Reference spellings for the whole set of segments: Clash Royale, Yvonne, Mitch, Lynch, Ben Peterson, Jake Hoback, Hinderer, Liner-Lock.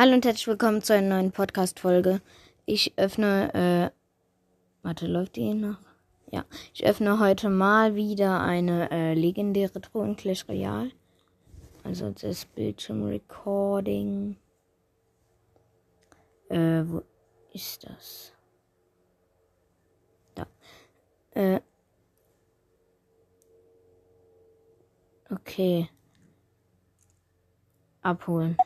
Hallo und herzlich willkommen zu einer neuen Podcast-Folge. Ich öffne, läuft die noch? Ja, ich öffne heute mal wieder eine legendäre Truhe in Clash Royale. Also das Bildschirm-Recording. Wo ist das? Da. Okay. Abholen.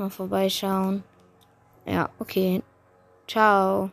Mal vorbeischauen. Ja, okay. Ciao.